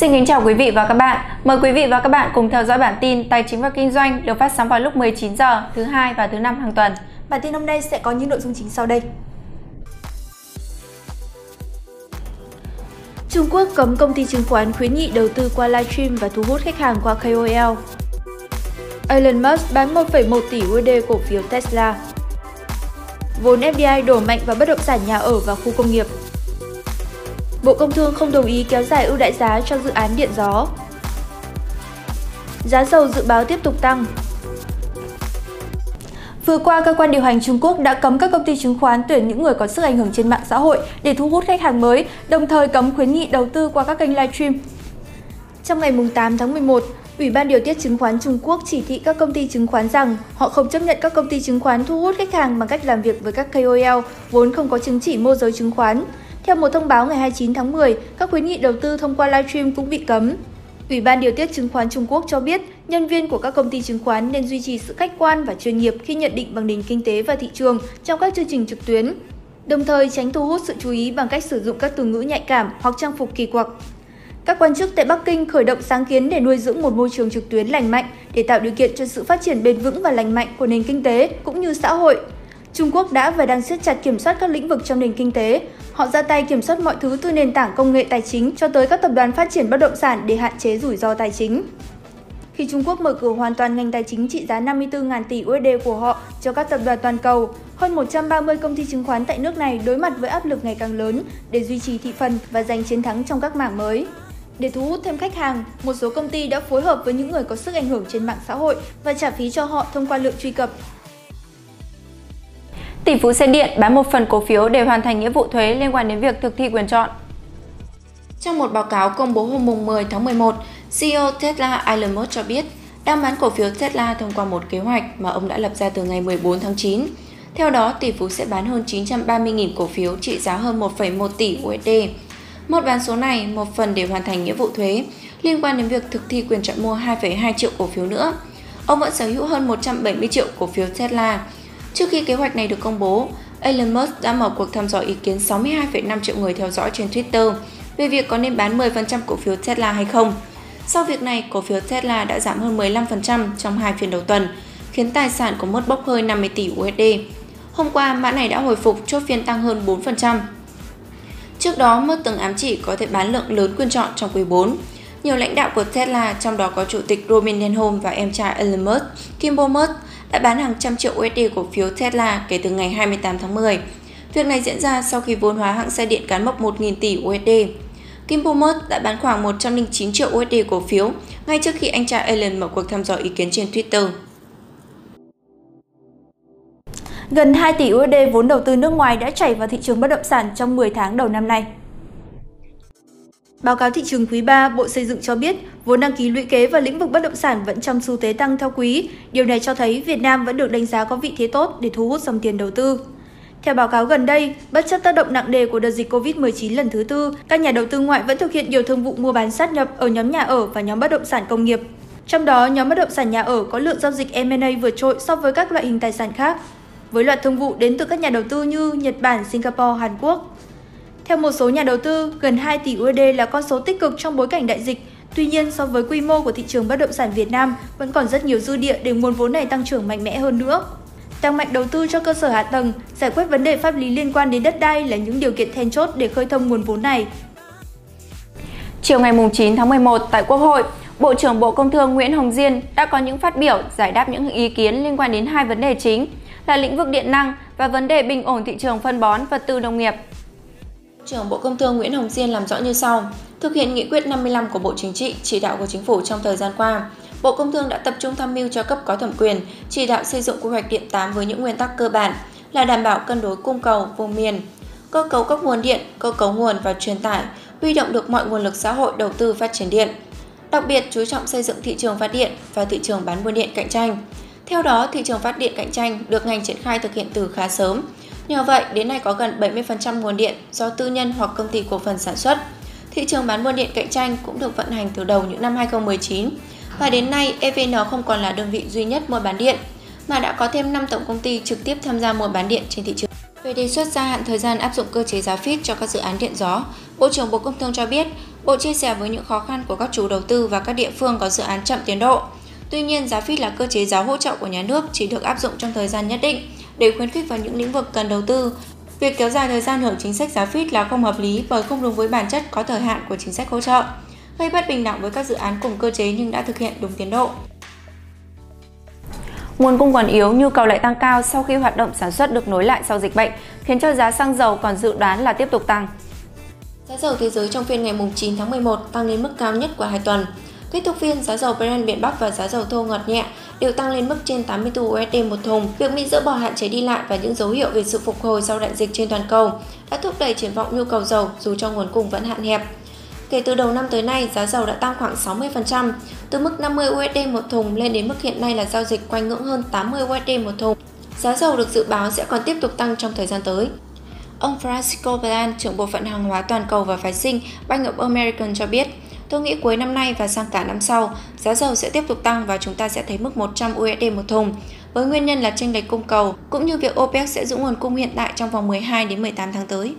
Xin kính chào quý vị và các bạn. Mời quý vị và các bạn cùng theo dõi bản tin Tài chính và Kinh doanh được phát sóng vào lúc 19 giờ thứ Hai và thứ Năm hàng tuần. Bản tin hôm nay sẽ có những nội dung chính sau đây. Trung Quốc cấm công ty chứng khoán khuyến nghị đầu tư qua livestream và thu hút khách hàng qua KOL. Elon Musk bán 1,1 tỷ USD cổ phiếu Tesla. Vốn FDI đổ mạnh vào bất động sản nhà ở và khu công nghiệp. Bộ Công Thương không đồng ý kéo dài ưu đãi giá cho dự án điện gió. Giá dầu dự báo tiếp tục tăng. Vừa qua, cơ quan điều hành Trung Quốc đã cấm các công ty chứng khoán tuyển những người có sức ảnh hưởng trên mạng xã hội để thu hút khách hàng mới, đồng thời cấm khuyến nghị đầu tư qua các kênh livestream. Trong ngày 8 tháng 11, Ủy ban điều tiết chứng khoán Trung Quốc chỉ thị các công ty chứng khoán rằng họ không chấp nhận các công ty chứng khoán thu hút khách hàng bằng cách làm việc với các KOL vốn không có chứng chỉ môi giới chứng khoán. Theo một thông báo ngày 29 tháng 10, các khuyến nghị đầu tư thông qua livestream cũng bị cấm. Ủy ban điều tiết chứng khoán Trung Quốc cho biết, nhân viên của các công ty chứng khoán nên duy trì sự khách quan và chuyên nghiệp khi nhận định bằng nền kinh tế và thị trường trong các chương trình trực tuyến, đồng thời tránh thu hút sự chú ý bằng cách sử dụng các từ ngữ nhạy cảm hoặc trang phục kỳ quặc. Các quan chức tại Bắc Kinh khởi động sáng kiến để nuôi dưỡng một môi trường trực tuyến lành mạnh để tạo điều kiện cho sự phát triển bền vững và lành mạnh của nền kinh tế cũng như xã hội. Trung Quốc đã và đang siết chặt kiểm soát các lĩnh vực trong nền kinh tế. Họ ra tay kiểm soát mọi thứ từ nền tảng công nghệ tài chính cho tới các tập đoàn phát triển bất động sản để hạn chế rủi ro tài chính. Khi Trung Quốc mở cửa hoàn toàn ngành tài chính trị giá 54.000 tỷ USD của họ cho các tập đoàn toàn cầu, hơn 130 công ty chứng khoán tại nước này đối mặt với áp lực ngày càng lớn để duy trì thị phần và giành chiến thắng trong các mảng mới. Để thu hút thêm khách hàng, một số công ty đã phối hợp với những người có sức ảnh hưởng trên mạng xã hội và trả phí cho họ thông qua lượng truy cập. Tỷ phú xe điện bán một phần cổ phiếu để hoàn thành nghĩa vụ thuế liên quan đến việc thực thi quyền chọn. Trong một báo cáo công bố hôm 10 tháng 11, CEO Tesla Elon Musk cho biết đang bán cổ phiếu Tesla thông qua một kế hoạch mà ông đã lập ra từ ngày 14 tháng 9. Theo đó, tỷ phú sẽ bán hơn 930.000 cổ phiếu trị giá hơn 1,1 tỷ USD. Musk bán số này một phần để hoàn thành nghĩa vụ thuế liên quan đến việc thực thi quyền chọn mua 2,2 triệu cổ phiếu nữa. Ông vẫn sở hữu hơn 170 triệu cổ phiếu Tesla. Trước khi kế hoạch này được công bố, Elon Musk đã mở cuộc thăm dò ý kiến 62,5 triệu người theo dõi trên Twitter về việc có nên bán 10% cổ phiếu Tesla hay không. Sau việc này, cổ phiếu Tesla đã giảm hơn 15% trong hai phiên đầu tuần, khiến tài sản của Musk bốc hơi 50 tỷ USD. Hôm qua, mã này đã hồi phục chốt phiên tăng hơn 4%. Trước đó, Musk từng ám chỉ có thể bán lượng lớn quyền chọn trong quý 4. Nhiều lãnh đạo của Tesla, trong đó có chủ tịch Robin Denholm và em trai Elon Musk, Kim Pomerce, đã bán hàng trăm triệu USD cổ phiếu Tesla kể từ ngày 28 tháng 10. Việc này diễn ra sau khi vốn hóa hãng xe điện cán mốc 1.000 tỷ USD. Kim Pomerce đã bán khoảng 109 triệu USD cổ phiếu ngay trước khi anh trai Elon mở cuộc thăm dò ý kiến trên Twitter. Gần 2 tỷ USD vốn đầu tư nước ngoài đã chảy vào thị trường bất động sản trong 10 tháng đầu năm nay. Báo cáo thị trường quý 3, Bộ Xây dựng cho biết vốn đăng ký lũy kế vào lĩnh vực bất động sản vẫn trong xu thế tăng theo quý. Điều này cho thấy Việt Nam vẫn được đánh giá có vị thế tốt để thu hút dòng tiền đầu tư. Theo báo cáo gần đây, bất chấp tác động nặng nề của đợt dịch COVID-19 lần thứ tư, các nhà đầu tư ngoại vẫn thực hiện nhiều thương vụ mua bán sát nhập ở nhóm nhà ở và nhóm bất động sản công nghiệp. Trong đó, nhóm bất động sản nhà ở có lượng giao dịch M&A vượt trội so với các loại hình tài sản khác, với loạt thương vụ đến từ các nhà đầu tư như Nhật Bản, Singapore, Hàn Quốc. Theo một số nhà đầu tư, gần 2 tỷ USD là con số tích cực trong bối cảnh đại dịch. Tuy nhiên, so với quy mô của thị trường bất động sản Việt Nam, vẫn còn rất nhiều dư địa để nguồn vốn này tăng trưởng mạnh mẽ hơn nữa. Tăng mạnh đầu tư cho cơ sở hạ tầng, giải quyết vấn đề pháp lý liên quan đến đất đai là những điều kiện then chốt để khơi thông nguồn vốn này. Chiều ngày 9 tháng 11 tại Quốc hội, Bộ trưởng Bộ Công Thương Nguyễn Hồng Diên đã có những phát biểu giải đáp những ý kiến liên quan đến hai vấn đề chính là lĩnh vực điện năng và vấn đề bình ổn thị trường phân bón vật tư nông nghiệp. Bộ trưởng Bộ Công Thương Nguyễn Hồng Diên làm rõ như sau. Thực hiện nghị quyết 55 của Bộ Chính trị, chỉ đạo của Chính phủ trong thời gian qua, Bộ Công Thương đã tập trung tham mưu cho cấp có thẩm quyền, chỉ đạo xây dựng quy hoạch điện 8 với những nguyên tắc cơ bản là đảm bảo cân đối cung cầu vùng miền, cơ cấu các nguồn điện, cơ cấu nguồn và truyền tải, huy động được mọi nguồn lực xã hội đầu tư phát triển điện. Đặc biệt chú trọng xây dựng thị trường phát điện và thị trường bán buôn điện cạnh tranh. Theo đó, thị trường phát điện cạnh tranh được ngành triển khai thực hiện từ khá sớm. Nhờ vậy, đến nay có gần 70% nguồn điện do tư nhân hoặc công ty cổ phần sản xuất. Thị trường bán buôn điện cạnh tranh cũng được vận hành từ đầu những năm 2019. Và đến nay, EVN không còn là đơn vị duy nhất mua bán điện, mà đã có thêm 5 tổng công ty trực tiếp tham gia mua bán điện trên thị trường. Về đề xuất gia hạn thời gian áp dụng cơ chế giá FIT cho các dự án điện gió, Bộ trưởng Bộ Công Thương cho biết, Bộ chia sẻ với những khó khăn của các chủ đầu tư và các địa phương có dự án chậm tiến độ. Tuy nhiên, giá FIT là cơ chế giá hỗ trợ của nhà nước chỉ được áp dụng trong thời gian nhất định để khuyến khích vào những lĩnh vực cần đầu tư. Việc kéo dài thời gian hưởng chính sách giá FIT là không hợp lý bởi không đúng với bản chất có thời hạn của chính sách hỗ trợ, gây bất bình đẳng với các dự án cùng cơ chế nhưng đã thực hiện đúng tiến độ. Nguồn cung còn yếu, nhu cầu lại tăng cao sau khi hoạt động sản xuất được nối lại sau dịch bệnh, khiến cho giá xăng dầu còn dự đoán là tiếp tục tăng. Giá dầu thế giới trong phiên ngày 9 tháng 11 tăng lên mức cao nhất của 2 tuần. Kết thúc phiên, giá dầu Brent miền Bắc và giá dầu thô ngọt nhẹ đều tăng lên mức trên 84 USD một thùng. Việc Mỹ dỡ bỏ hạn chế đi lại và những dấu hiệu về sự phục hồi sau đại dịch trên toàn cầu đã thúc đẩy triển vọng nhu cầu dầu dù cho nguồn cung vẫn hạn hẹp. Kể từ đầu năm tới nay, giá dầu đã tăng khoảng 60%, từ mức 50 USD một thùng lên đến mức hiện nay là giao dịch quanh ngưỡng hơn 80 USD một thùng. Giá dầu được dự báo sẽ còn tiếp tục tăng trong thời gian tới. Ông Francisco Valen, trưởng bộ phận hàng hóa toàn cầu và phái sinh Bank of America cho biết, tôi nghĩ cuối năm nay và sang cả năm sau, giá dầu sẽ tiếp tục tăng và chúng ta sẽ thấy mức 100 USD một thùng, với nguyên nhân là chênh lệch cung cầu, cũng như việc OPEC sẽ giữ nguồn cung hiện tại trong vòng 12 đến 18 tháng tới.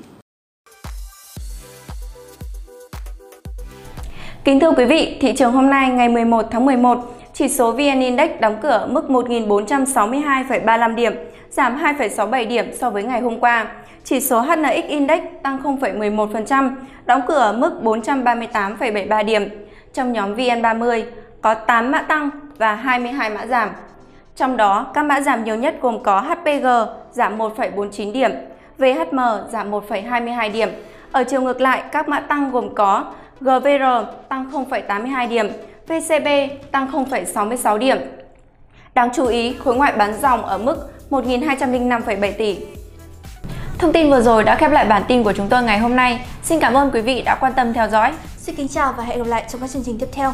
Kính thưa quý vị, thị trường hôm nay ngày 11 tháng 11, chỉ số VN-Index đóng cửa ở mức 1.462,35 điểm, giảm 2,67 điểm so với ngày hôm qua. Chỉ số HNX-Index tăng 0,11%, đóng cửa ở mức 438,73 điểm. Trong nhóm VN30 có 8 mã tăng và 22 mã giảm. Trong đó, các mã giảm nhiều nhất gồm có HPG giảm 1,49 điểm, VHM giảm 1,22 điểm. Ở chiều ngược lại, các mã tăng gồm có GVR tăng 0,82 điểm, VCB tăng 0,66 điểm. Đáng chú ý, khối ngoại bán ròng ở mức 1.205,7 tỷ. Thông tin vừa rồi đã khép lại bản tin của chúng tôi ngày hôm nay. Xin cảm ơn quý vị đã quan tâm theo dõi. Xin kính chào và hẹn gặp lại trong các chương trình tiếp theo.